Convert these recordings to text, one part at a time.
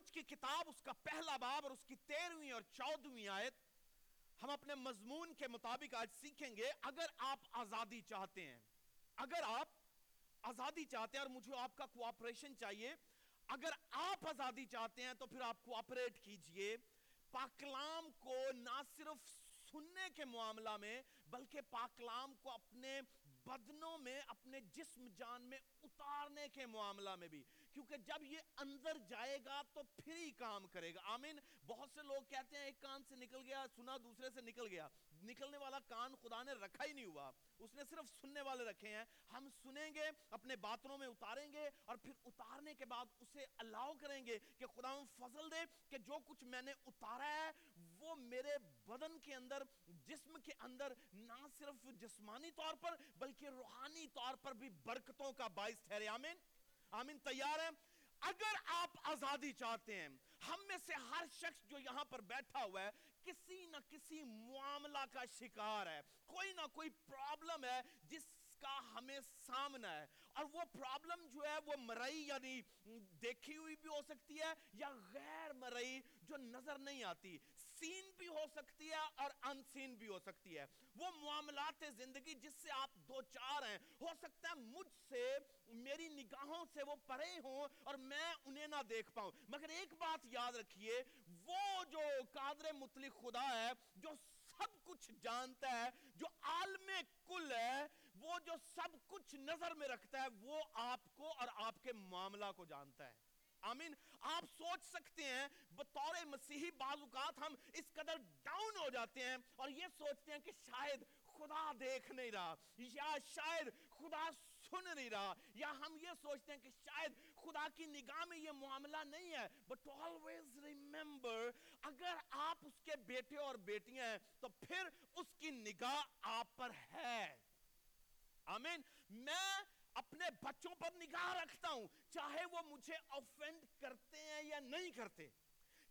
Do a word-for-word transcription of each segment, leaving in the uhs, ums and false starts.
مروج کی کتاب اس کا پہلا باب اور اس کی تیرہویں اور چودہویں آیت ہم اپنے مضمون کے مطابق آج سیکھیں گے. اگر آپ آزادی چاہتے ہیں اگر آپ آزادی چاہتے ہیں اور مجھے آپ کا کوآپریشن چاہیے. اگر آپ آزادی چاہتے ہیں تو پھر آپ کوآپریٹ کیجئے. پاک کلام کو نہ صرف سننے کے معاملہ میں بلکہ پاک کلام کو اپنے بدنوں میں اپنے جسم جان میں اتارنے کے معاملہ میں بھی, کیونکہ جب یہ اندر جائے گا تو پھر ہی کام کرے گا. آمین. بہت سے لوگ کہتے ہیں ایک کان سے نکل گیا سنا, دوسرے سے نکل گیا. نکلنے والا کان خدا نے رکھا ہی نہیں ہوا, اس نے صرف سننے والے رکھے ہیں. ہم سنیں گے, اپنے باطنوں میں اتاریں گے اور پھر اتارنے کے بعد اسے الاؤ کریں گے کہ خدا ہم فضل دے کہ جو کچھ میں نے اتارا ہے وہ میرے بدن کے اندر, جسم کے اندر نہ صرف جسمانی طور پر بلکہ روحانی طور پر بھی برکتوں کا باعث ٹھہرے. آمین. آمین. تیار ہیں؟ اگر آپ آزادی چاہتے ہیں, ہم میں سے ہر شخص جو یہاں پر بیٹھا ہوا ہے کسی نہ کسی معاملہ کا شکار ہے, کوئی نہ کوئی پرابلم ہے جس کا ہمیں سامنا ہے, اور وہ پرابلم جو ہے وہ مرئی یعنی دیکھی ہوئی بھی ہو سکتی ہے یا غیر مرئی جو نظر نہیں آتی, سین بھی ہو سکتی ہے اور ان سین بھی ہو سکتی ہے. وہ معاملات زندگی جس سے آپ دو چار ہیں, ہو سکتا ہے مجھ سے میری نگاہوں سے وہ پرے ہوں اور میں انہیں نہ دیکھ پاؤں, مگر ایک بات یاد رکھیے, وہ جو قادر مطلق خدا ہے جو سب کچھ جانتا ہے, جو عالم کل ہے, وہ جو سب کچھ نظر میں رکھتا ہے, وہ آپ کو اور آپ کے معاملہ کو جانتا ہے. آمین. آپ سوچ سکتے ہیں بطور مسیحی بعض اوقات ہم اس قدر ڈاؤن ہو جاتے ہیں اور یہ سوچتے ہیں کہ شاید خدا دیکھ نہیں رہا, یا شاید خدا سن نہیں رہا, یا ہم یہ سوچتے ہیں کہ شاید خدا کی نگاہ میں یہ معاملہ نہیں ہے. But always remember, اگر آپ اس کے بیٹے اور بیٹیاں ہیں تو پھر اس کی نگاہ آپ پر ہے. آمین. میں اپنے بچوں پر نگاہ رکھتا ہوں, چاہے وہ مجھے آفینڈ کرتے ہیں یا نہیں کرتے,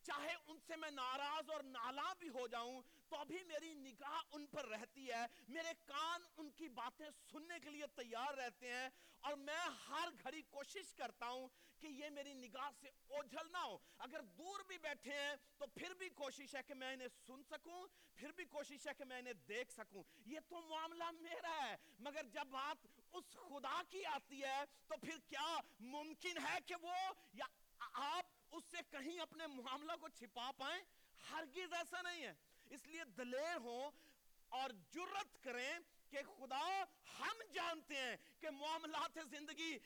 چاہے ان سے میں ناراض اور نالا بھی ہو جاؤں تو بھی میری نگاہ ان پر رہتی ہے, میرے کان ان کی باتیں سننے کے لیے تیار رہتے ہیں, اور میں ہر گھڑی کوشش کرتا ہوں کہ یہ میری نگاہ سے اوجھل نہ ہو. اگر دور بھی بیٹھے ہیں تو پھر بھی کوشش ہے کہ میں انہیں سن سکوں, پھر بھی کوشش ہے کہ میں انہیں دیکھ سکوں. یہ تو معاملہ میرا ہے, مگر جب بات اس خدا کی آتی ہے تو پھر کیا ممکن ہے کہ وہ یا آپ اس سے کہیں اپنے معاملہ کو چھپا پائیں؟ ہرگز ایسا نہیں ہے. اس لیے دلیر ہوں اور جرأت کریں کہ خدا ہم جانتے ہیں کہ معاملات زندگی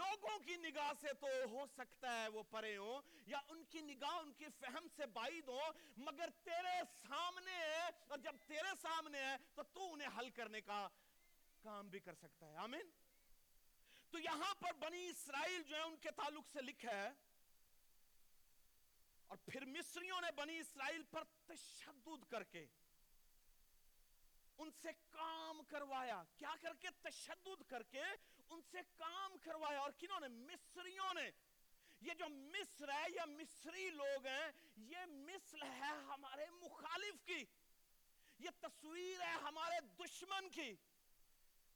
لوگوں کی نگاہ سے تو ہو سکتا ہے وہ پرے ہوں یا ان کی نگاہ ان کی فہم سے بعید ہو, مگر تیرے سامنے ہے, اور جب تیرے سامنے ہے تو تو انہیں حل کرنے کا کام بھی کر سکتا ہے. آمین. تو یہاں پر بنی اسرائیل جو ہے ان کے تعلق سے لکھا ہے, اور پھر مصریوں نے بنی اسرائیل پر تشدد کر کے ان سے کام کروایا. کیا کر کے؟ تشدد کر کے ان سے کام کروایا. اور کنہوں نے؟ مصریوں نے. یہ جو مصر ہے یا مصری لوگ ہیں, یہ مثل ہے ہمارے مخالف کی, یہ تصویر ہے ہمارے دشمن کی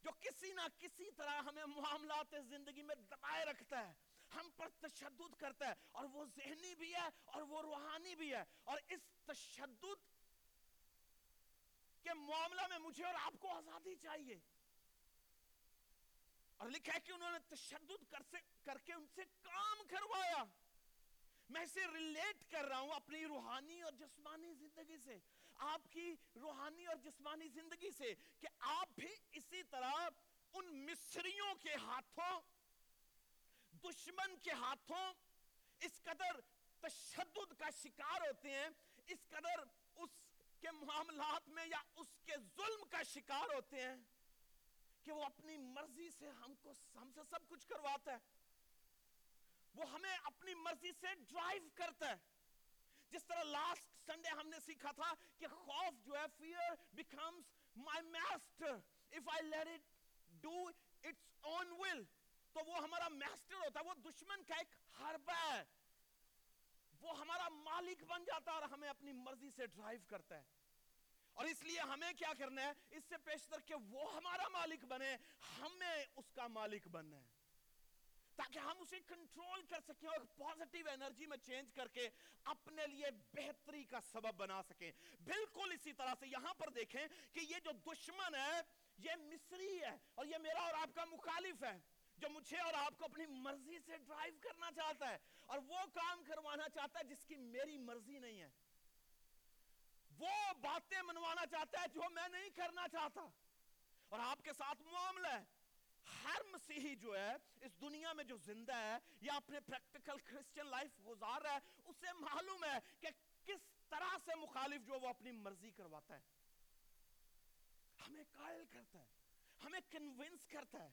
جو کسی نہ کسی طرح ہمیں معاملات زندگی میں دبائے رکھتا ہے, ہم پر تشدد کرتا ہے, اور وہ ذہنی بھی ہے اور وہ روحانی بھی ہے. اور اس تشدد کے معاملہ میں مجھے اور آپ کو آزادی چاہیے. اور لکھا ہے کہ انہوں نے تشدد کر سے کر کے ان سے کام کروایا. میں اسے ریلیٹ کر رہا ہوں اپنی روحانی اور جسمانی زندگی سے, آپ کی روحانی اور جسمانی زندگی سے, کہ آپ بھی اسی طرح ان مصریوں کے ہاتھوں, دشمن کے ہاتھوں اس قدر تشدد کا شکار ہوتے ہیں, اس قدر اس کے معاملات میں یا اس کے ظلم کا شکار ہوتے ہیں کہ وہ اپنی مرضی سے ہم کو ہم سے سب کچھ کرواتا ہے, وہ ہمیں اپنی مرضی سے ڈرائیو کرتا ہے. جس طرح لاسٹ سنڈے ہم نے سیکھا تھا کہ خوف جو ہے, fear becomes my master if I let it do its own will, تو وہ ہمارا ماسٹر ہوتا ہے, وہ دشمن کا ایک حربہ ہے, وہ ہمارا مالک بن جاتا ہے اور ہمیں اپنی مرضی سے ڈرائیو کرتا ہے. اور اس لیے ہمیں کیا کرنا ہے؟ اس سے پیشتر کہ وہ ہمارا مالک بنے, ہمیں اس کا مالک بننا ہے تاکہ ہم اسے کنٹرول کر سکیں اور پازیٹیو انرجی میں چینج کر کے اپنے لیے بہتری کا سبب بنا سکیں. بالکل اسی طرح سے یہاں پر دیکھیں کہ یہ جو دشمن ہے یہ مصری ہے اور یہ میرا اور آپ کا مخالف ہے جو مجھے اور آپ کو اپنی مرضی سے ڈرائیو کرنا چاہتا ہے اور وہ کام کروانا چاہتا ہے جس کی میری مرضی نہیں ہے. وہ باتیں منوانا چاہتا ہے جو میں نہیں کرنا چاہتا. اور آپ کے ساتھ معاملہ ہے ہر مسیحی جو ہے اس دنیا میں جو زندہ ہے یا اپنے پریکٹیکل کرسچن لائف گزار رہا ہے اسے معلوم ہے کہ کس طرح سے مخالف جو وہ اپنی مرضی کرواتا ہے, ہمیں قائل کرتا ہے, ہمیں کنونس کرتا ہے.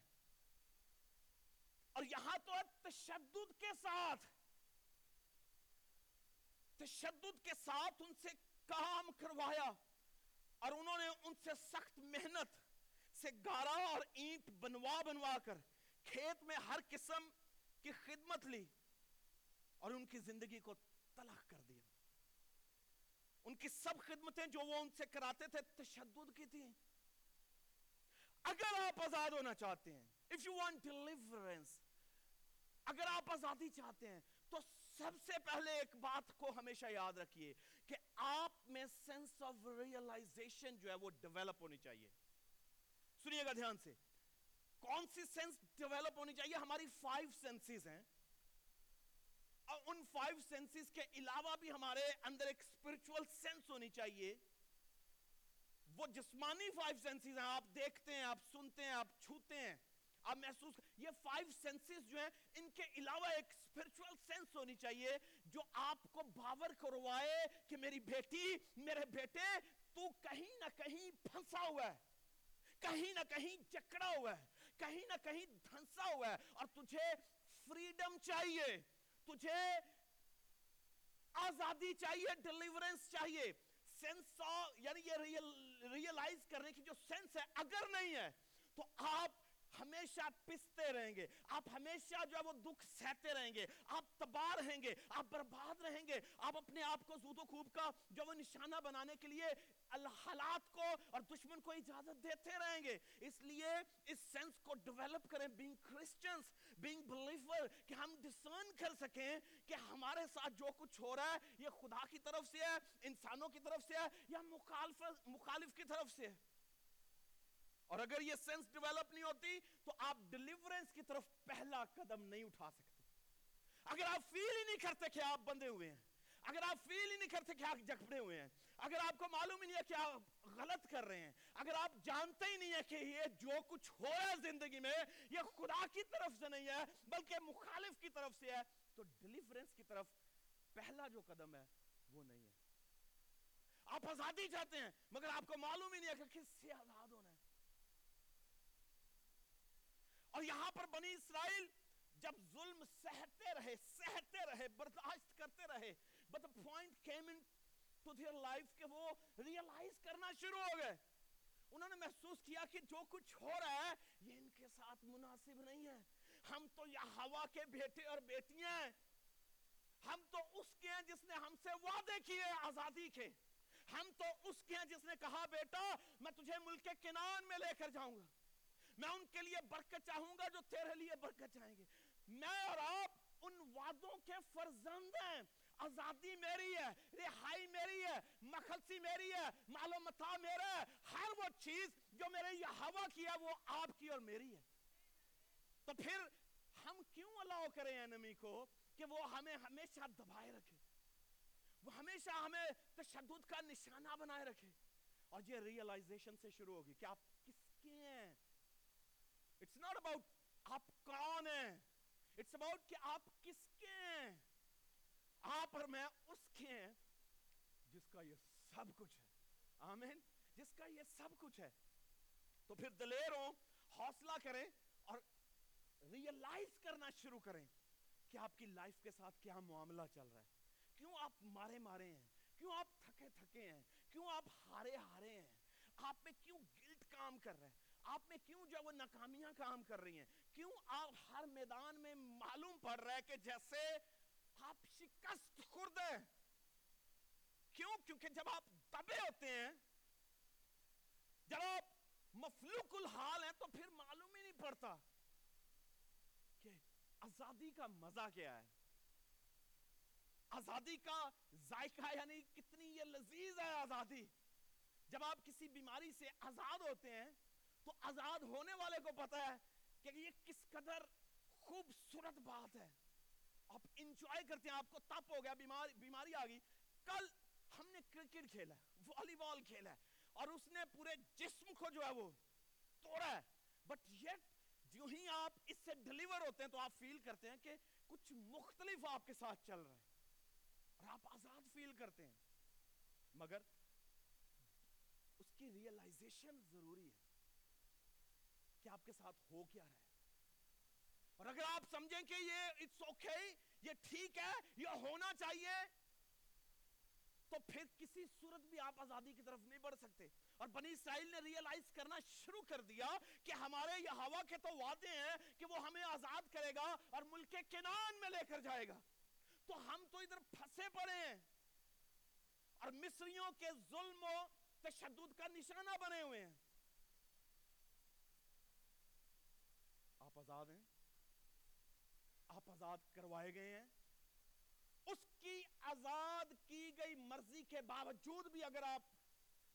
اور یہاں تو تشدد کے ساتھ تشدد کے ساتھ ان سے کام کروایا اور انہوں نے ان سے سخت محنت سے گارا اور اینٹ بنوا بنوا کر کھیت میں ہر قسم کی خدمت لی اور ان کی زندگی کو تلخ کر دیا. ان کی سب خدمتیں جو وہ ان سے کراتے تھے تشدد کی تھی. اگر آپ آزاد ہونا چاہتے ہیں, if you want deliverance, اگر آپ آزادی چاہتے ہیں تو سب سے پہلے ایک بات کو ہمیشہ یاد رکھیے کہ آپ میں سینس آف ریئلائزیشن جو ہے وہ ڈیولپ ہونی چاہیے. سنیے گا دھیان سے, کون سی سینس ڈیولپ ہونی چاہیے؟ ہماری فائیو سینسز ہیں اور ان فائیو سینسز کے علاوہ بھی ہمارے اندر ایک اسپرچول سینس ہونی چاہیے. وہ جسمانی فائیو سینسز ہیں, آپ دیکھتے ہیں, آپ سنتے ہیں, آپ چھوتے ہیں, آپ محسوس کر... یہ فائیو سینسز جو ہیں ان کے علاوہ ایک اسپرچول سینس ہونی چاہیے جو آپ کو باور کروائے کہ میری بیٹی, میرے بیٹے, تو کہیں نہ کہیں پھنسا ہوا ہے, کہیں نہ کہیں جکڑا ہوا ہے, کہیں نہ کہیں دھنسا ہوا ہے اور تجھے فریڈم چاہیے, تجھے آزادی چاہیے, ڈیلیورنس چاہیے. سینس یعنی یہ ریل ریئلائز کرنے کی جو سینس ہے اگر نہیں ہے تو آپ ہمیشہ پستے رہیں گے, آپ ہمیشہ جو ہے وہ دکھ سہتے رہیں گے, آپ تباہ رہیں گے, آپ برباد رہیں گے. آپ اپنے آپ کو زود و خوب کا جو وہ نشانہ بنانے کے لیے حالات کو اور دشمن کو اجازت دیتے رہیں گے. اس لیے اس سینس کو ڈیولپ کریں, بینگ کرسچنز, بینگ بلیور, کہ ہم ڈسرن کر سکیں کہ ہمارے ساتھ جو کچھ ہو رہا ہے یہ خدا کی طرف سے ہے, انسانوں کی طرف سے ہے یا مخالف مخالف کی طرف سے ہے. اور اگر یہ سینس ڈیولپ نہیں ہوتی تو آپ ڈیلیورنس کی طرف پہلا قدم نہیں اٹھا سکتے. اگر آپ فیل ہی نہیں کرتے کہ آپ بندے ہوئے ہیں, اگر آپ فیل ہی نہیں کرتے کہ آپ جکڑے ہوئے ہیں, اگر آپ کو معلوم ہی نہیں ہے کہ آپ غلط کر رہے ہیں, اگر آپ جانتے ہی نہیں ہے کہ یہ جو کچھ ہو رہا ہے زندگی میں یہ خدا کی طرف سے نہیں ہے بلکہ مخالف کی طرف سے ہے, تو ڈیلیورنس کی طرف پہلا جو قدم ہے وہ نہیں ہے. آپ آزادی چاہتے ہیں مگر آپ کو معلوم ہی نہیں ہے کہ کس سے آزاد ہونا ہے. اور یہاں پر بنی اسرائیل جب ظلم سہتے رہے سہتے رہے برداشت کرتے رہے, but the point came into their life کہ وہ ریئلائز کرنا شروع ہو گئے. انہوں نے محسوس کیا کہ جو کچھ ہو رہا ہے یہ ان کے ساتھ مناسب نہیں ہے. ہم تو یہوہ کے بیٹے اور بیٹیاں ہیں, ہم تو اس کے ہیں جس نے ہم سے وعدے کیے آزادی کے, ہم تو اس کے ہیں جس نے کہا بیٹا میں تجھے ملک کنعان میں لے کر جاؤں گا, میں ان کے لیے برکت چاہوں گا جو تیرے لیے برکت چاہیں گے. میں اور آپ ان وعدوں کے فرزند ہیں. آزادی میری ہے, رہائی میری ہے, مخلصی میری ہے, مال و متاع میرا ہے, ہر وہ چیز جو میرے یہوہ کی ہے وہ آپ کی اور میری ہے. تو پھر ہم کیوں الاؤ کریں انمی کو کہ وہ ہمیں ہمیشہ دبائے رکھے, وہ ہمیشہ ہمیں تشدد کا نشانہ بنائے رکھے. اور یہ ریئلائزیشن سے شروع ہوگی کہ آپ کس کے ہیں. It's not about آپ کون ہیں, it's about کہ آپ کس کے ہیں. آپ اور میں اس کے ہیں جس کا یہ سب کچھ ہے. آمین, جس کا یہ سب کچھ ہے. تو پھر دلیر ہوں, حوصلہ کریں اور ریئلائز کرنا شروع کریں کہ آپ کی لائف کے ساتھ کیا معاملہ چل رہا ہے. کیوں آپ مارے مارے ہیں, کیوں آپ تھکے تھکے ہیں, کیوں آپ ہارے ہارے ہیں, آپ میں کیوں گلٹ کام کر رہے ہیں, آپ میں کیوں جو وہ ناکامیاں کام کر رہی ہیں, کیوں آپ ہر میدان میں معلوم پڑ رہا ہے کہ جیسے آپ شکست خورد ہیں. کیوں؟ کیونکہ جب آپ دبے ہوتے ہیں, جب آپ مفلوق الحال ہیں, تو پھر معلوم ہی نہیں پڑتا کہ آزادی کا مزہ کیا ہے, آزادی کا ذائقہ, یعنی کتنی یہ لذیذ ہے آزادی. جب آپ کسی بیماری سے آزاد ہوتے ہیں تو آزاد ہونے والے کو پتا ہے کہ یہ کس قدر خوبصورت بات ہے. آپ انجوائے کرتے ہیں, آپ کو تپ ہو گیا, بیماری بیماری آ گئی. کل ہم نے کرکٹ کھیلا, والی بال کھیلا اور اس نے پورے جسم کو جو ہے وہ توڑا ہے, بٹ یٹ جو ہی آپ اس سے ڈیلیور ہوتے ہیں تو آپ فیل کرتے ہیں کہ کچھ مختلف آپ کے ساتھ چل رہا ہے اور آپ آزاد فیل کرتے ہیں. مگر اس کی ریئلائزیشن ضروری ہے کہ آپ کے ساتھ ہو کیا رہا ہے, اور اگر آپ سمجھیں کہ یہ اٹس اوکے, یہ ٹھیک ہے, یہ ہونا چاہیے, تو پھر کسی صورت بھی آپ آزادی کی طرف نہیں بڑھ سکتے. اور بنی اسرائیل نے ریئلائز کرنا شروع کر دیا کہ ہمارے یہ ہوا کے تو وعدے ہیں کہ وہ ہمیں آزاد کرے گا اور ملک کنعان میں لے کر جائے گا, تو ہم تو ادھر پھنسے پڑے ہیں اور مصریوں کے ظلم و تشدد کا نشانہ بنے ہوئے ہیں. آپ آزاد ہیں, آپ آزاد کروائے گئے ہیں. اس کی آزاد کی گئی مرضی کے باوجود بھی اگر آپ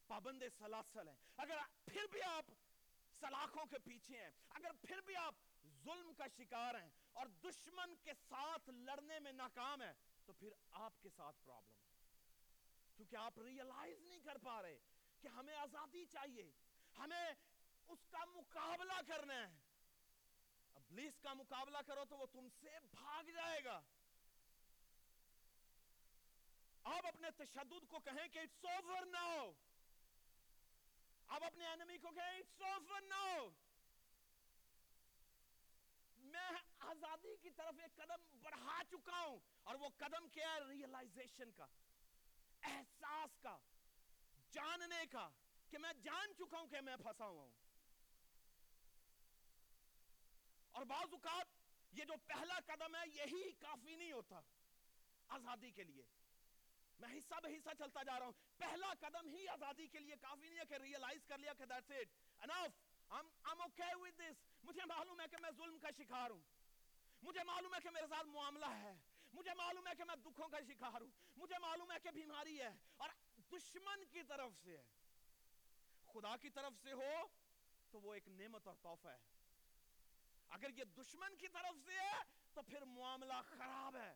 پابند سلاسل ہیں, اگر پھر بھی آپ سلاخوں کے پیچھے ہیں, اگر پھر بھی آپ ظلم کا شکار ہیں اور دشمن کے ساتھ لڑنے میں ناکام ہیں, تو پھر آپ کے ساتھ پرابلم ہے, کیونکہ آپ ریئلائز نہیں کر پا رہے کہ ہمیں آزادی چاہیے, ہمیں اس کا مقابلہ کرنا ہے. ابلیس کا مقابلہ کرو تو وہ تم سے بھاگ جائے گا. آپ اپنے تشدد کو کہیں کہ it's over now. آپ اپنے enemy کو کہیں it's over now. میں آزادی کی طرف ایک قدم بڑھا چکا ہوں, اور وہ قدم کیا ہے؟ ریئلائزیشن کا, احساس کا, جاننے کا کہ میں جان چکا ہوں کہ میں پھنسا ہوا ہوں. اور بعض اوقات یہ جو پہلا قدم ہے یہی کافی نہیں ہوتا آزادی کے لیے. میں حصہ بہ حصہ چلتا جا رہا ہوں, پہلا قدم ہی آزادی کے لیے کافی نہیں ہے کہ ریئلائز کر لیا کہ that's it, enough, I'm, I'm okay with this. مجھے معلوم ہے کہ میں ظلم کا شکار ہوں, مجھے معلوم ہے کہ میرے ساتھ معاملہ ہے, مجھے معلوم ہے کہ میں دکھوں کا شکار ہوں, مجھے معلوم ہے کہ بیماری ہے, اور دشمن کی طرف سے ہے. خدا کی طرف سے ہو تو وہ ایک نعمت اور تحفہ ہے, اگر یہ دشمن کی طرف سے ہے تو پھر معاملہ خراب ہے.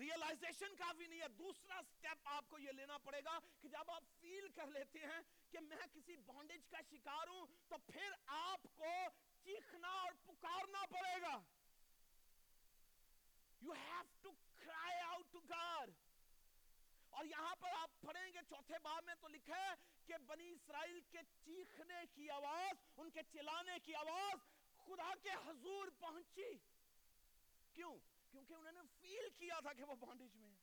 ریئلائزیشن کافی نہیں ہے, دوسرا سٹیپ آپ کو یہ لینا پڑے گا کہ جب آپ فیل کر لیتے ہیں کہ میں کسی بانڈیج کا شکار ہوں, تو پھر آپ کو چیخنا اور پکارنا پڑے گا. You have to cry out to God. اور یہاں پر آپ پڑھیں گے چوتھے باب میں تو لکھا ہے کہ بنی اسرائیل کے چیخنے کی آواز, ان کے چلانے کی آواز خدا کے حضور پہنچی. کیوں؟ کیونکہ انہوں نے فیل کیا تھا کہ وہ بانڈیج میں ہے,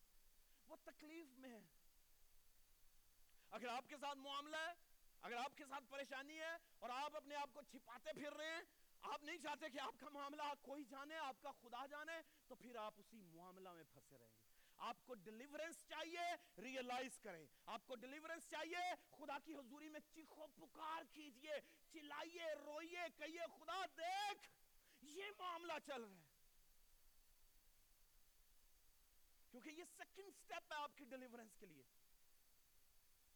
وہ تکلیف میں ہے. اگر آپ کے ساتھ معاملہ ہے, اگر آپ کے ساتھ پریشانی ہے, اور آپ اپنے آپ کو چھپاتے پھر رہے ہیں, آپ نہیں چاہتے کہ آپ کا معاملہ کوئی جانے, آپ کا خدا جانے, تو پھر آپ اسی معاملہ میں پھنسے رہیں گے. آپ کو ڈیلیورنس چاہیے, ریئلائز کریں. آپ کو ڈیلیورنس چاہیے, خدا کی حضوری میں چیخو پکار کیجئے, چلائیے, روئیے, کہیے خدا دیکھ یہ معاملہ چل رہا ہے, کیونکہ یہ سیکنڈ سٹیپ ہے آپ کی ڈیلیورنس کے لیے.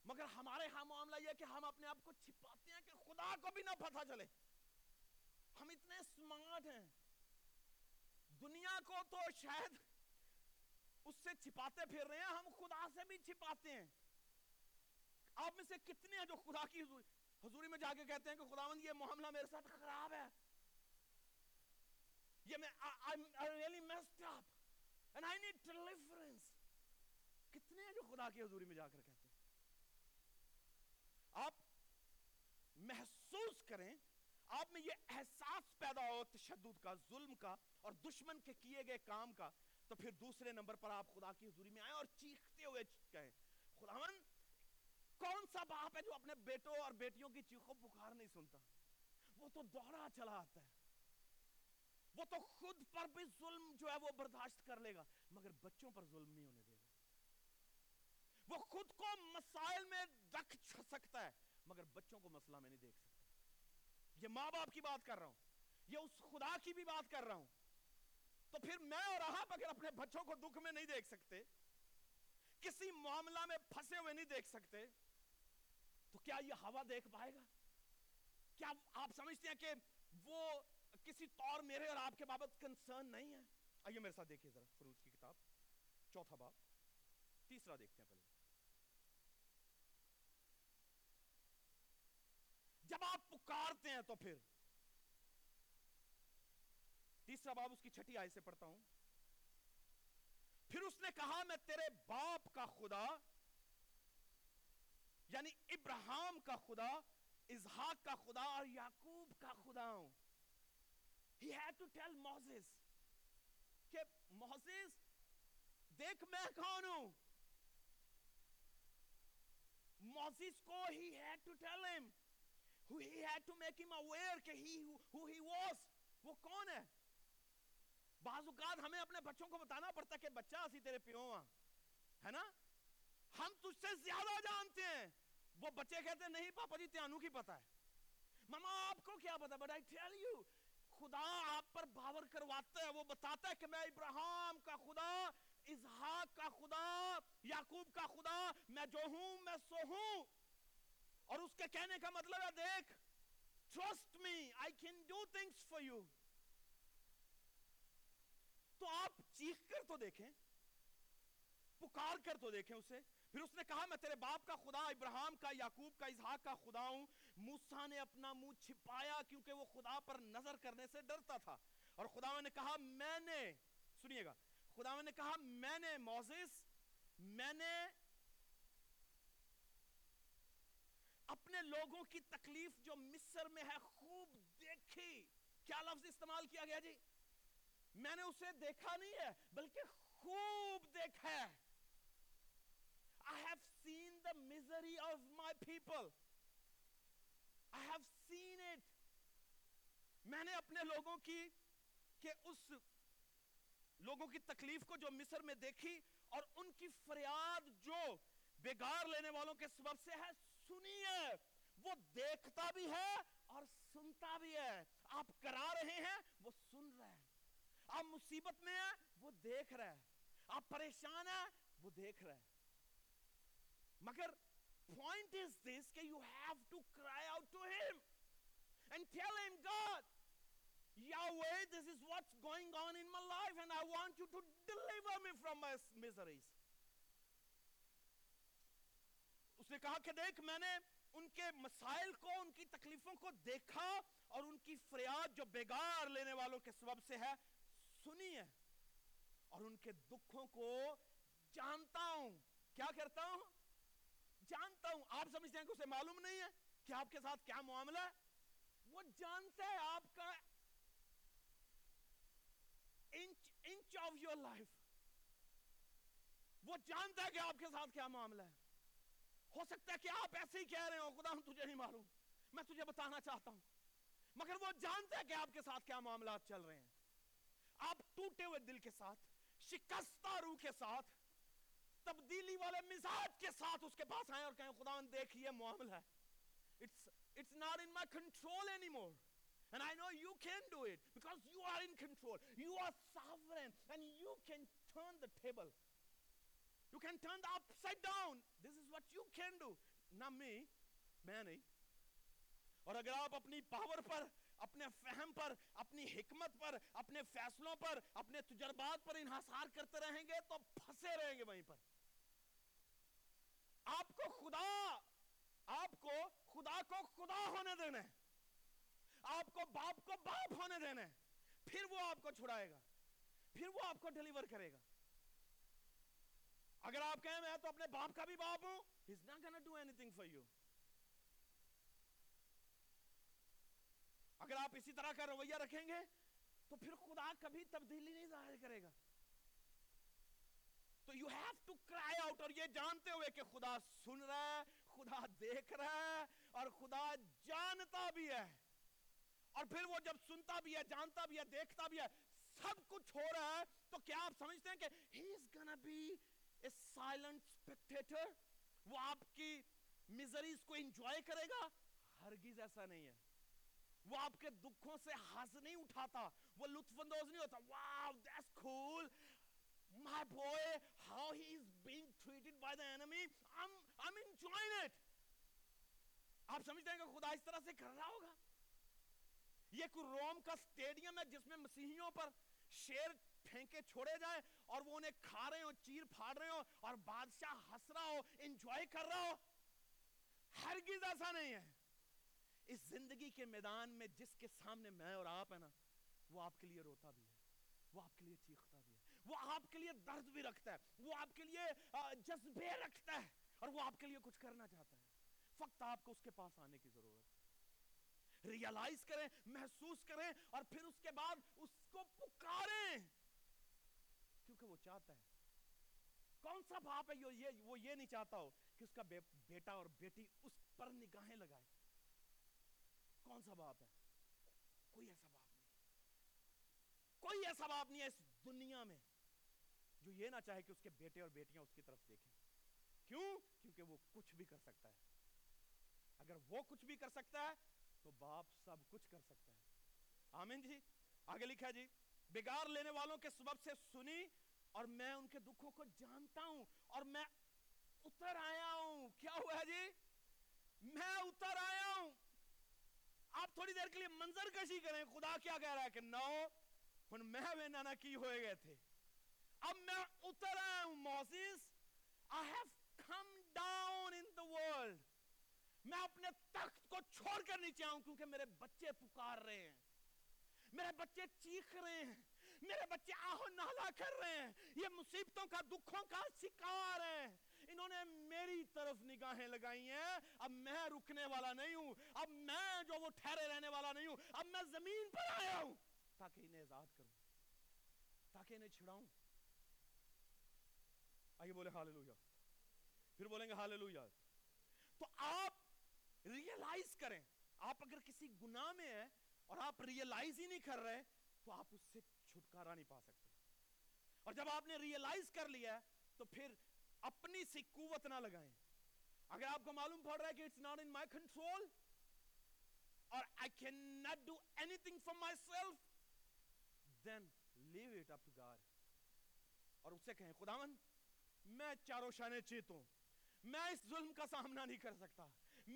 مگر ہمارے ہاں معاملہ یہ ہے کہ ہم اپنے آپ کو چھپاتے ہیں کہ خدا کو بھی نہ پتہ چلے. ہم اتنے سمارٹ ہیں, دنیا کو تو شاید اس سے چھپاتے پھر رہے ہیں, ہم خدا سے بھی چھپاتے ہیں. آپ میں سے کتنے ہیں جو خدا کی حضوری میں جا کے کہتے ہیں کہ خداوند یہ معاملہ میرے ساتھ خراب ہے, یہ میں I really messed up and I need deliverance. کتنے ہیں جو خدا کی حضوری میں جا کر کہتے ہیں؟ آپ محسوس کریں, آپ میں یہ احساس پیدا ہو تشدد کا, ظلم کا اور دشمن کے کیے گئے کام کا, تو پھر دوسرے نمبر پر آپ خدا کی حضوری میں آئیں اور چیختے ہوئے کہیں, خداوند کون سا باپ ہے جو اپنے بیٹوں اور بیٹیوں کی چیخوں پکار نہیں سنتا؟ وہ تو دوڑا چلا آتا ہے, وہ تو خود پر بھی ظلم جو ہے وہ برداشت کر لے گا, مگر بچوں پر ظلم نہیں ہونے دے گا. وہ خود کو مسائل میں رکھ سکتا ہے, مگر بچوں کو مسئلہ میں نہیں دیکھ سکتا. یہ ماں باپ کی بات کر رہا ہوں, یہ اس خدا کی بھی بات کر رہا ہوں. تو پھر میں اور آپ اگر اپنے بچوں کو دکھ میں نہیں دیکھ سکتے, کسی معاملہ میں پھنسے ہوئے نہیں دیکھ سکتے, تو کیا یہ ہوا دیکھ پائے گا؟ کیا آپ سمجھتے ہیں کہ وہ کسی طور میرے اور آپ کے بابت کنسرن نہیں ہے؟ آئیے میرے ساتھ دیکھیے ذرا خروج کی کتاب چوتھا باب تیسرا دیکھتے ہیں. پہلے جب آپ پکارتے ہیں تو پھر تیسرا باب اس کی چھٹی آیت سے پڑھتا ہوں. پھر اس نے کہا میں تیرے باپ کا خدا یعنی ابراہیم کا خدا, اسحاق کا خدا اور یعقوب کا خدا ہوں. He had to tell Moses کہ Moses دیکھ میں کون ہوں. Moses کو he had to tell him, he had to make him aware کہ he who he was, وہ کون ہے. بعض اوقات ہمیں اپنے بچوں کو بتانا پڑتا کہ بچہ اسی تیرے پیو ہاں, ہے نا, ہم تجھ سے زیادہ جانتے ہیں. وہ بچے کہتے ہیں نہیں پاپا جی تیانو کی پتا ہے, ماما آپ کو کیا پتا. But I tell you, خدا آپ پر باور کرواتا ہے. وہ بتاتا ہے کہ میں ابراہیم کا خدا, اسحاق کا خدا, یعقوب کا خدا, میں جو ہوں میں سو ہوں. اور اس کے کہنے کا مطلب ہے دیکھ, trust me, I can do things for you. تو آپ چیخ کر تو دیکھیں, پکار کر تو دیکھیں اسے. پھر اس نے کہا میں تیرے باپ کا خدا, ابراہیم کا, یعقوب کا, اسحاق کا خدا ہوں. موسیٰ نے اپنا منہ چھپایا کیونکہ وہ خدا پر نظر کرنے سے ڈرتا تھا. اور خدا نے کہا میں نے, سنیے گا, خدا نے کہا میں نے موسیٰ, میں نے اپنے لوگوں کی تکلیف جو مصر میں ہے خوب دیکھی. کیا لفظ استعمال کیا گیا جی؟ میں نے اسے دیکھا نہیں ہے بلکہ خوب دیکھا ہے. I have seen the misery of my people. I have seen it. میں نے اپنے لوگوں کی کہ اس لوگوں کی تکلیف کو جو مصر میں دیکھی اور ان کی فریاد جو بیگار لینے والوں کے سبب سے ہے سنی ہے. وہ دیکھتا بھی ہے اور سنتا بھی ہے. آپ کرا رہے ہیں وہ سن رہا ہے, آپ مصیبت میں ہیں وہ دیکھ رہا ہے, آپ پریشان ہیں وہ دیکھ رہا ہے. مگر point is this کہ you have to cry out to him and tell him, God, Yahweh, this is what's going on in my life and I want you to deliver me from my miseries. اس نے کہا کہ دیکھ میں نے ان کے مسائل کو, ان کی تکلیفوں کو دیکھا اور ان کی فریاد جو بیگار لینے والوں کے سبب سے ہے سنی ہے اور ان کے دکھوں کو جانتا ہوں. کیا کرتا ہوں؟ جانتا ہوں. آپ سمجھتے ہیں کہ اسے معلوم نہیں ہے کہ آپ کے ساتھ کیا معاملہ ہے. وہ جانتا ہے آپ کا inch inch of your life. وہ جانتا ہے کہ آپ کے ساتھ کیا معاملہ ہے. ہو سکتا ہے کہ آپ ایسے ہی کہہ رہے ہو خدا ہم تجھے نہیں معلوم, میں تجھے بتانا چاہتا ہوں, مگر وہ جانتا ہے کہ آپ کے ساتھ کیا معاملات چل رہے ہیں. آپ ٹوٹے ہوئے دل کے ساتھ, شکستہ روح کے ساتھ, تبدیلی والے مزاج کے ساتھ اس کے پاس آئیں اور کہیں خدا ان دیکھیے معاملہ ہے. It's, it's not in my control anymore. And I know you can do it because you are in control. You are sovereign and you can turn the table. You can turn the upside down. This is what you can do. Not me. میں نہیں. اور اگر آپ اپنی power پر, اپنے فہم پر, اپنی حکمت پر, اپنے فیصلوں پر, اپنے تجربات پر انحصار کرتے رہیں گے تو پھنسے رہیں گے وہیں پر. آپ کو خدا, آپ کو خدا کو خدا ہونے دینا ہے. آپ کو باپ کو باپ ہونے دینا ہے. پھر وہ آپ کو چھڑائے گا, پھر وہ آپ کو ڈیلیور کرے گا. اگر آپ کہیں میں تو اپنے باپ کا بھی باپ ہوں, he's not gonna do anything for you. اگر آپ اسی طرح کا رویہ رکھیں گے تو پھر خدا کبھی تبدیلی نہیں ظاہر کرے گا. تو you have to cry out, اور یہ جانتے ہوئے کہ خدا سن رہا ہے, خدا دیکھ رہا ہے اور خدا جانتا بھی ہے. اور پھر وہ جب سنتا بھی ہے, جانتا بھی ہے, دیکھتا بھی ہے, سب کچھ ہو رہا ہے, تو کیا آپ سمجھتے ہیں کہ he is gonna be a silent spectator? وہ آپ کی miseries کو enjoy کرے گا؟ ہرگز ایسا نہیں ہے. وہ آپ کے دکھوں سے ہنس نہیں اٹھاتا, وہ لطف اندوز نہیں ہوتا. Wow that's cool my boy, how he is being treated by the enemy, I am enjoying it. آپ سمجھتے ہیں کہ خدا اس طرح سے کر رہا ہوگا؟ یہ کوئی روم کا سٹیڈیم ہے جس میں مسیحیوں پر شیر پھینکے چھوڑے جائیں اور وہ انہیں کھا رہے ہو, چیر پھاڑ رہے ہو, اور بادشاہ ہنس رہا ہو, انجوائے کر رہا ہو؟ ہرگز ایسا نہیں ہے. اس زندگی کے میدان میں جس کے سامنے میں اور آپ ہیں نا, وہ آپ کے لیے روتا بھی ہے, وہ آپ کے لیے چیختا بھی ہے, وہ آپ کے لیے درد بھی رکھتا ہے, وہ آپ کے لیے جذبے رکھتا ہے, اور وہ آپ کے لیے کچھ کرنا چاہتا ہے. فقط آپ کو اس کے پاس آنے کی ضرورت ہے. ریئلائز کریں, محسوس کریں, اور پھر اس کے بعد اس کو پکاریں, کیونکہ وہ چاہتا ہے. کون سا باپ ہے یہ وہ یہ نہیں چاہتا ہو کہ اس کا بیٹا اور بیٹی اس پر نگاہیں لگائے؟ کون سا باپ ہے؟ کوئی ایسا باپ نہیں, کوئی ایسا باپ نہیں ہے اس دنیا میں جو یہ نہ چاہے کہ اس کے بیٹے اور بیٹیاں اس کی طرف دیکھیں. کیوں؟ کیونکہ وہ کچھ بھی کر سکتا ہے. اگر وہ کچھ بھی کر سکتا ہے تو باپ سب کچھ کر سکتا ہے. آمین جی. آگے لکھا جی, بگاڑ لینے والوں کے سبب سے سنی اور میں ان کے دکھوں کو جانتا ہوں اور میں اتر آیا ہوں. کیا ہوا ہے جی؟ میں اتر آیا ہوں. آپ تھوڑی دیر کے لیے منظر کشی کریں, خدا کیا کہہ رہا ہے کہ نو ہن میں وے نانا کی ہوئے گئے تھے, اب میں اتر آیا ہوں. موسیس I have come down in the world, میں اپنے تخت کو چھوڑ کر نیچے آؤں کیونکہ میرے بچے پکار رہے ہیں, میرے بچے چیخ رہے ہیں, میرے بچے آہو نالا کر رہے ہیں, یہ مصیبتوں کا دکھوں کا شکار ہیں, انہوں نے میری طرف نگاہیں لگائی ہیں. اب میں رکنے والا نہیں ہوں, اب میں جو وہ ٹھہرے رہنے والا نہیں ہوں, اب میں زمین پر آیا ہوں تاکہ انہیں آزاد کروں, تاکہ انہیں چھڑاؤں. آگے بولے ہاللویا, پھر بولیں گے ہاللویا. تو آپ ریئلائز کریں, آپ اگر کسی گناہ میں ہیں اور آپ ریئلائز ہی نہیں کر رہے تو آپ اس سے چھٹکارا نہیں پا سکتے. اور جب آپ نے ریئلائز کر لیا تو پھر اپنی سی قوت نہ لگائیں. اگر آپ کو معلوم پڑ رہا ہے کہ it's not in my control or I cannot do anything for myself, then leave it up to God. اور اس سے کہیں, خداوند میں چاروں شانے چیت ہوں, میں اس ظلم کا سامنا نہیں کر سکتا,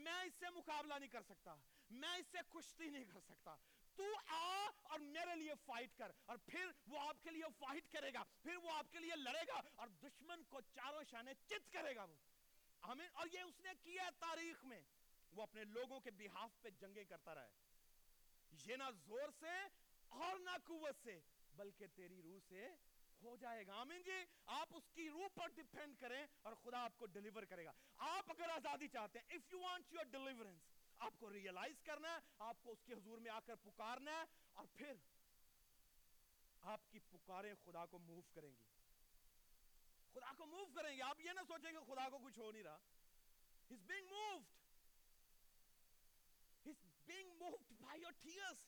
میں اس سے مقابلہ نہیں کر سکتا, میں اس سے کشتی نہیں کر سکتا, تو آ اور میرے لیے فائٹ کر. اور پھر وہ آپ کے لیے فائٹ کرے گا, پھر وہ آپ کے لیے لڑے گا اور دشمن کو چاروں شانے چت کرے گا. وہ آمین. اور یہ اس نے کیا ہے تاریخ میں, وہ اپنے لوگوں کے بہاف پہ جنگیں کرتا رہا ہے. یہ نہ زور سے اور نہ قوت سے بلکہ تیری روح سے ہو جائے گا. آمین جی. آپ اس کی روح پر ڈیپینڈ کریں اور خدا آپ کو ڈیلیور کرے گا. آپ اگر آزادی چاہتے ہیں, if you want your deliverance, آپ کو ریئلائز کرنا ہے, آپ کو اس کے حضور میں آ کر پکارنا ہے, اور پھر آپ کی پکاریں خدا کو موو کریں گی, خدا کو موو کریں گے. آپ یہ نہ سوچیں کہ خدا کو کچھ ہو نہیں رہا. He's being moved. He's being moved by your tears.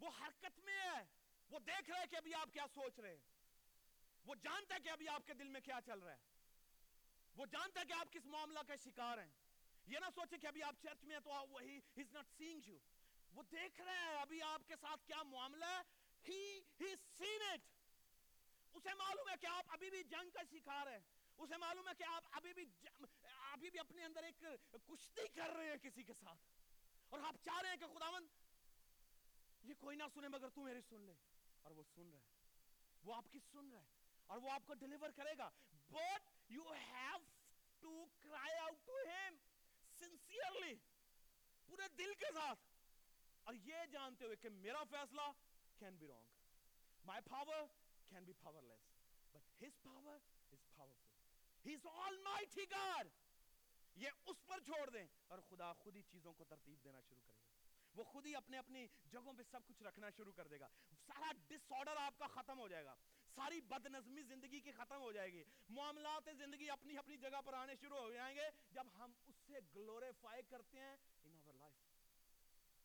وہ حرکت میں ہے, وہ دیکھ رہے کہ ابھی آپ کیا سوچ رہے ہیں, وہ جانتا ہے کہ ابھی آپ کے دل میں کیا چل رہا ہے, وہ جانتا ہے کہ آپ کس معاملہ کا شکار ہیں. یہ نہ سوچے کہ ابھی آپ چرچ میں ہیں تو وہی he's not seeing you. وہ دیکھ رہا ہے ابھی آپ کے ساتھ کیا معاملہ ہے. He he's seen it. اسے معلوم ہے کہ آپ ابھی بھی جنگ کا شکار ہیں, اسے معلوم ہے کہ آپ ابھی بھی ابھی بھی اپنے اندر ایک کشتی کر رہے ہیں کسی کے ساتھ, اور آپ چاہ رہے ہیں کہ خداوند یہ کوئی نہ سنے مگر تو میری سن لے. اور وہ سن رہا ہے, وہ آپ کی سن رہا ہے, اور وہ آپ کو ڈیلیور کرے گا. But you have to cry out to him sincerely, پورے دل کے ساتھ, اور یہ جانتے ہوئے کہ میرا فیصلہ can be wrong, my power can be powerless, but his power is powerful. He is almighty God. یہ اس پر چھوڑ دیں اور خدا خود ہی چیزوں کو ترتیب دینا شروع کرے گا. وہ خود ہی اپنے اپنی جگہوں پہ سب کچھ رکھنا شروع کر دے گا. سارا ڈس آرڈر آپ کا ختم ہو جائے گا, ساری بدنظمی زندگی کی ختم ہو جائے گی, معاملات زندگی اپنی اپنی جگہ پر آنے شروع ہو جائیں گے جب ہم اسے گلوریفائی کرتے ہیں ان آور لائف,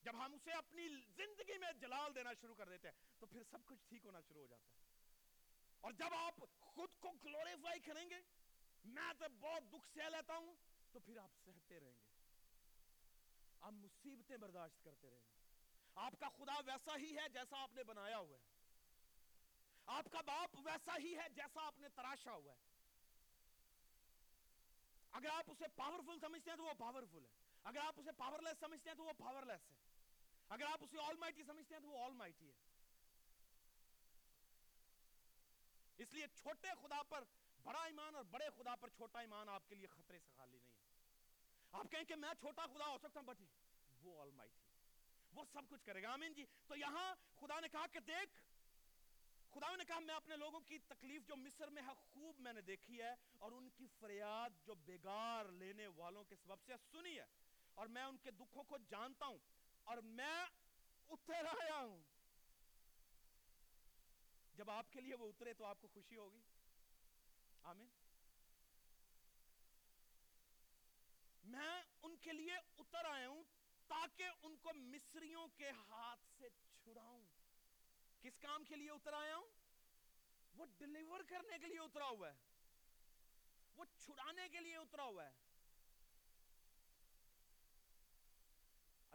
جب ہم اسے اپنی زندگی میں جلال دینا شروع کر دیتے ہیں تو پھر سب کچھ ٹھیک ہونا شروع ہو جاتا ہے. اور جب آپ خود کو گلوریفائی کریں گے, میں تو بہت دکھ سہ لیتا ہوں, تو پھر آپ سہتے رہیں گے, آپ مصیبتیں برداشت کرتے رہیں گے. آپ کا خدا ویسا ہی ہے جیسا آپ نے بنایا ہوا ہے. آپ کا باپ ویسا ہی ہے جیسا آپ نے تراشا ہوا ہے. اگر آپ اسے پاورفل سمجھتے ہیں تو وہ پاورفل ہے. اگر آپ اسے پاور لیس سمجھتے ہیں تو وہ پاور لیس ہے. اگر آپ اسے آل مائٹی سمجھتے ہیں تو وہ آل مائٹی ہے. اس لیے چھوٹے خدا پر بڑا ایمان اور بڑے خدا پر چھوٹا ایمان آپ کے لیے خطرے سے خالی نہیں ہے. آپ کہیں کہ میں چھوٹا خدا ہو سکتا ہوں بٹ وہ آل مائٹی ہے, وہ سب کچھ کرے گا. آمین جی. تو یہاں خدا نے کہا کہ دیکھ, خدا نے کہا میں اپنے لوگوں کی تکلیف جو مصر میں ہے خوب میں نے دیکھی ہے, اور ان کی فریاد جو بیگار لینے والوں کے سبب سے سنی ہے, اور میں ان کے دکھوں کو جانتا ہوں, اور میں اتر آیا ہوں. جب آپ کے لیے وہ اترے تو آپ کو خوشی ہوگی. آمین. میں ان کے لیے اتر آیا ہوں تاکہ ان کو مصریوں کے ہاتھ سے چھڑاؤں. کس کام کے لیے اتر آیا ہوں؟ وہ ڈیلیور کرنے کے لیے اترا ہوا ہے, وہ چھڑانے کے لیے اترا ہوا ہے.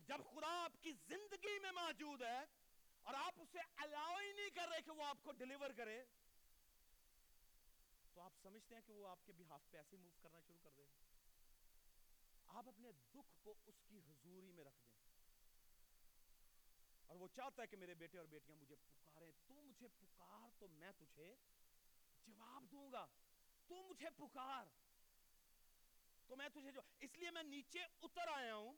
جب خدا آپ کی زندگی میں موجود ہے اور آپ اسے الاؤ ہی نہیں کر رہے کہ وہ آپ کو ڈیلیور کرے, تو آپ سمجھتے ہیں کہ وہ آپ کے بہاف پہ ایسے موو کرنا شروع کر دے. آپ اپنے دکھ کو اس کی حضوری میں رکھ دیں, اور وہ چاہتا ہے کہ میرے بیٹے اور بیٹیاں مجھے پکاریں. تو مجھے پکار تو میں تجھے جواب دوں گا. تو مجھے پکار تو میں تجھے جو اس لیے میں نیچے اتر آیا ہوں.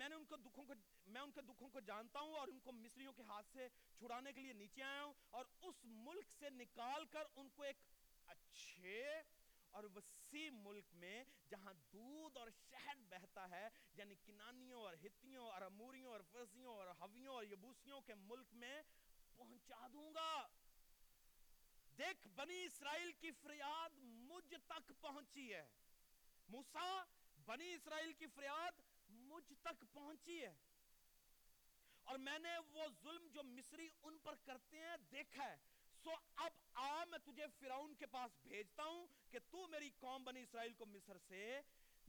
میں نے ان کو دکھوں کو میں ان کے دکھوں کو جانتا ہوں, اور ان کو مصریوں کے ہاتھ سے چھڑانے کے لیے نیچے آیا ہوں, اور اس ملک سے نکال کر ان کو ایک اچھے اور وسیع ملک میں جہاں دودھ اور شہد بہتا ہے, یعنی کنانیوں اور ہتیوں اور اموریوں اور فرسیوں اور حویوں اور یبوسیوں کے ملک میں پہنچا دوں گا. دیکھ بنی اسرائیل کی فریاد مجھ تک پہنچی ہے. موسیٰ, بنی اسرائیل کی فریاد مجھ تک پہنچی ہے, اور میں نے وہ ظلم جو مصری ان پر کرتے ہیں دیکھا ہے. سو اب آ میں تجھے فرعون کے پاس بھیجتا ہوں کہ تو میری قوم بنی اسرائیل کو مصر سے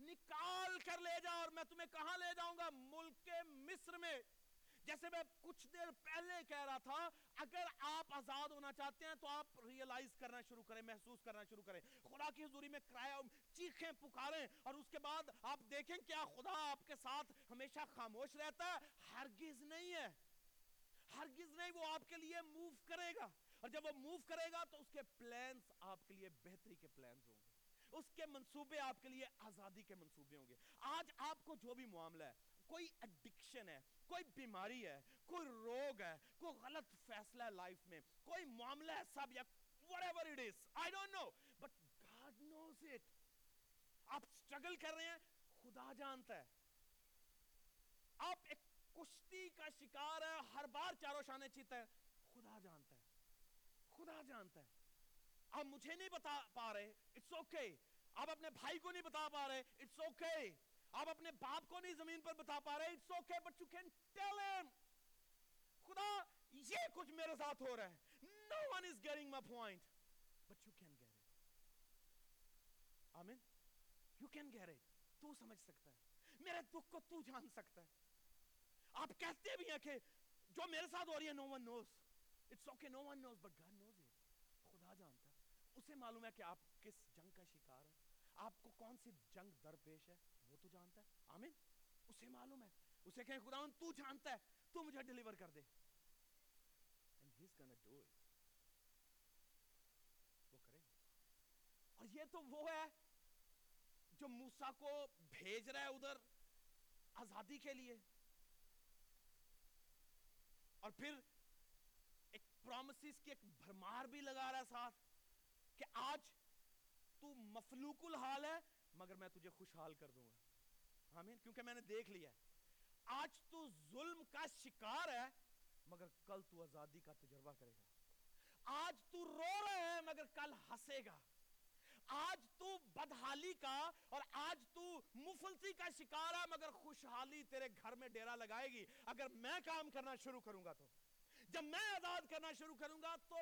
نکال کر لے جا, اور میں تمہیں کہاں لے جاؤں گا؟ ملک مصر میں. جیسے میں کچھ دیر پہلے کہہ رہا تھا, اگر آپ آزاد ہونا چاہتے ہیں تو آپ ریئلائز کرنا شروع کریں, محسوس کرنا شروع کریں, خدا کی حضوری میں کرایہ چیخیں پکاریں, اور اس کے بعد آپ دیکھیں کیا خدا آپ کے ساتھ ہمیشہ خاموش رہتا ہے؟ ہرگز نہیں ہے, ہرگز نہیں. وہ آپ کے لیے موو کرے گا, اور جب وہ موو کرے گا تو اس کے پلانز آپ کے لیے بہتری کے پلانز ہوں گے, اس کے منصوبے آپ کے لیے آزادی کے منصوبے ہوں گے. آج آپ کو جو بھی معاملہ ہے, کوئی ایڈکشن ہے, کوئی بیماری ہے, کوئی روگ ہے, کوئی غلط فیصلہ ہے لائف میں, کوئی معاملہ ہے سب, یا whatever it is, I don't know, but God knows it. آپ سٹرگل کر رہے ہیں, خدا جانتا ہے. آپ ایک کشتی کا شکار ہے, ہر بار چاروں شانے چیتا ہے, خدا جانتا ہے, خدا جانتا ہے. آپ مجھے نہیں بتا پا رہے, it's okay. آپ اپنے بھائی کو نہیں بتا پا رہے, it's okay. آپ اپنے باپ کو نہیں زمین پر بتا پا رہے, it's okay, but you can tell him, خدا یہ کچھ میرے ساتھ ہو رہا ہے. No one is getting my point, but you can get it. Amen. You can get it. تو سمجھ سکتا ہے میرے دکھ کو, تو جان سکتا ہے. آپ کہتے بھی ہیں کہ جو میرے ساتھ ہو رہی ہے no one knows. It's okay, no one knows, but God knows it. خدا جانتا ہے, اسے معلوم ہے کہ آپ کس جنگ کا شکار ہے, آپ کو کون سی جنگ درپیش ہے, وہ تو جانتا ہے. آمین. اسے معلوم ہے. اسے کہیں خداوند تو جانتا ہے, تو مجھے ڈیلیور کر دے. And he's gonna do it. وہ کرے گا. اور یہ تو وہ ہے جو موسیٰ کو بھیج رہا ہے ادھر آزادی کے لیے, اور پھر ایک پرومسز کی ایک بھرمار بھی لگا رہا ہے ساتھ کہ آج تو مفلوق الحال ہے مگر میں تجھے خوشحال کر دوں گا. آمین. کیونکہ میں نے دیکھ لیا ہے, آج تو ظلم کا شکار ہے مگر کل تو آزادی کا تجربہ کرے گا. آج تو رو رہا ہے مگر کل ہنسے گا. آج تو بدحالی کا اور آج تو مفلسی کا شکار ہے مگر خوشحالی تیرے گھر میں ڈیرہ لگائے گی. اگر میں کام کرنا شروع کروں گا, تو جب میں آزاد کرنا شروع کروں گا تو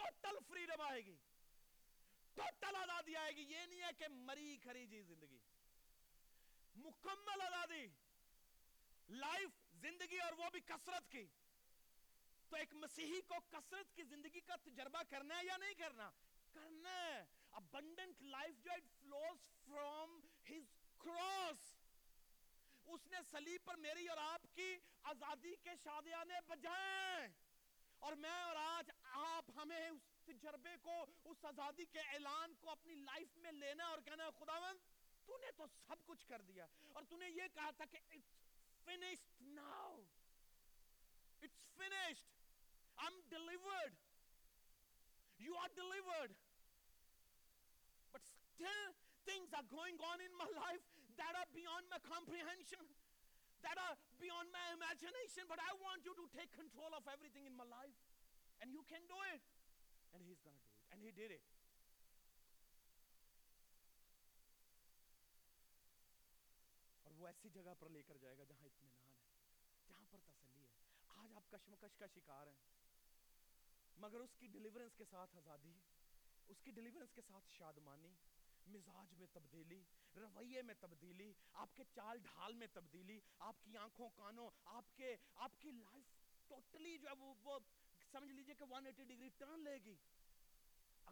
ٹوٹل فریڈم آئے گی, ٹوٹل آزادی آئے گی. یہ نہیں ہے کہ مری کھری جی زندگی, مکمل آزادی. لائف زندگی اور وہ بھی کثرت کی. تو ایک مسیحی کو کثرت کی زندگی کا تجربہ کرنا ہے یا نہیں کرنا؟ کرنا ہے. Abundant life جو it flows from his cross. اس نے صلیب پر میری اور آپ کی آزادی کے شادیانے بجائے, اور میں اور آج آپ ہمیں اس تجربے کو, اس آزادی کے اعلان کو اپنی لائف میں لینا اور کہنا ہے خداوند تو نے تو سب کچھ کر دیا, اور تو نے یہ کہا تھا کہ it's finished now, it's finished, I'm delivered, you are delivered. But still things are going on in my life that are beyond my comprehension, that are beyond my imagination, but I want you to take control of everything in my life, and you can do it, and he's gonna do it, and he did it. اور وہ ایسی جگہ پر لے کر جائے گا جہاں اطمینان ہے, جہاں پر تسلی ہے. آج آپ کشمکش کا شکار ہیں, مگر اس کی ڈیلیورنس کے ساتھ آزادی, اس کی ڈیلیورنس کے ساتھ شادمانی, مزاج میں تبدیلی, رویے میں تبدیلی, آپ کے چال ڈھال میں تبدیلی, آپ کی آنکھوں کانوں, آپ کے آپ کی لائف ٹوٹلی جو ہے وہ سمجھ لیجئے کہ ایک سو اسی ڈگری ٹرن لے گی.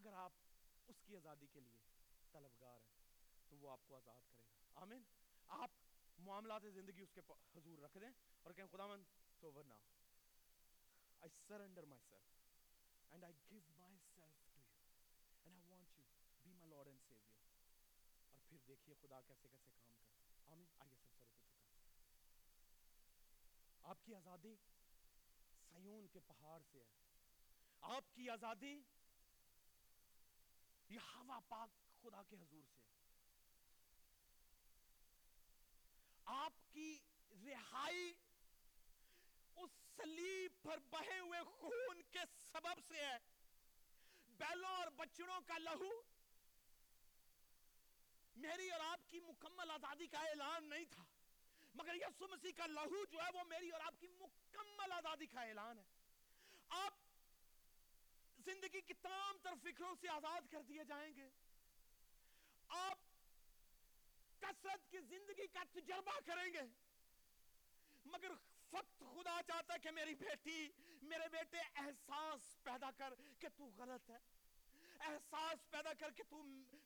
اگر آپ اس کی آزادی کے لیے طلبگار ہیں تو وہ آپ کو آزاد کرے گا. آمین. آپ معاملات زندگی اس کے حضور رکھ دیں اور کہیں خداوند it's over now, I surrender myself and I give myself to you and I want you be my Lord and Savior. اور پھر دیکھیے خدا کیسے کیسے کام کرتا ہے. آمین. آئیے سب سر کو جھکائیں. آپ کی آزادی سیون کے پہاڑ سے ہے. آپ کی آزادی یہ ہوا پاک خدا کے حضور سے ہے. آپ کی رہائی اس صلیب پر بہے ہوئے خون کے سبب سے ہے, بیلوں اور بچڑوں کا لہو میری اور آپ کی مکمل آزادی کا اعلان نہیں تھا, مگر یسوع مسیح کا لہو جو ہے وہ میری اور آپ کی مکمل آزادی کا اعلان ہے. آپ زندگی کی تمام تر فکروں سے آزاد کر دیے جائیں گے. آپ کثرت کی زندگی کا تجربہ کریں گے, مگر فقط خدا چاہتا ہے کہ میری بیٹی میرے بیٹے احساس پیدا کر کہ تو غلط ہے, احساس پیدا کر کہ تو,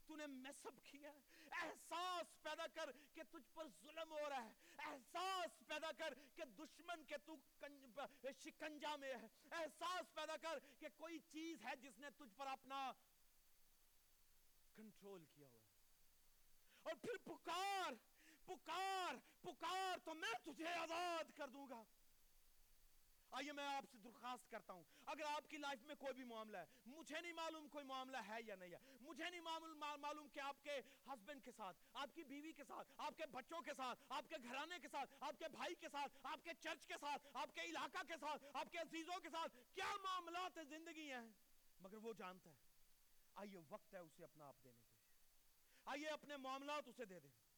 تو نے مس اپ کیا ہے, احساس پیدا کر کہ تجھ پر ظلم ہو رہا ہے, احساس پیدا کر کہ دشمن کے تو شکنجہ میں ہے, احساس پیدا کر کہ کوئی چیز ہے جس نے تجھ پر اپنا کنٹرول کیا ہوا ہے. اور پھر پکار پکار پکار تو میں تجھے آزاد کر دوں گا. آئیے میں آپ سے درخواست کرتا ہوں, اگر آپ کی لائف میں کوئی بھی معاملہ ہے, مجھے نہیں معلوم کوئی معاملہ ہے یا نہیں ہے, مجھے نہیں معلوم کہ آپ کے ہسبینڈ کے ساتھ, آپ کی بیوی کے ساتھ, آپ کے بچوں کے ساتھ, آپ کے گھرانے کے ساتھ, آپ کے بھائی کے ساتھ, آپ کے چرچ کے ساتھ, آپ کے علاقہ کے ساتھ, آپ کے عزیزوں کے ساتھ کیا معاملات زندگی ہیں, مگر وہ جانتا ہے. آئیے وقت ہے اسے اپنا آپ دینے کے. آئیے اپنے معاملات اسے دے دیں.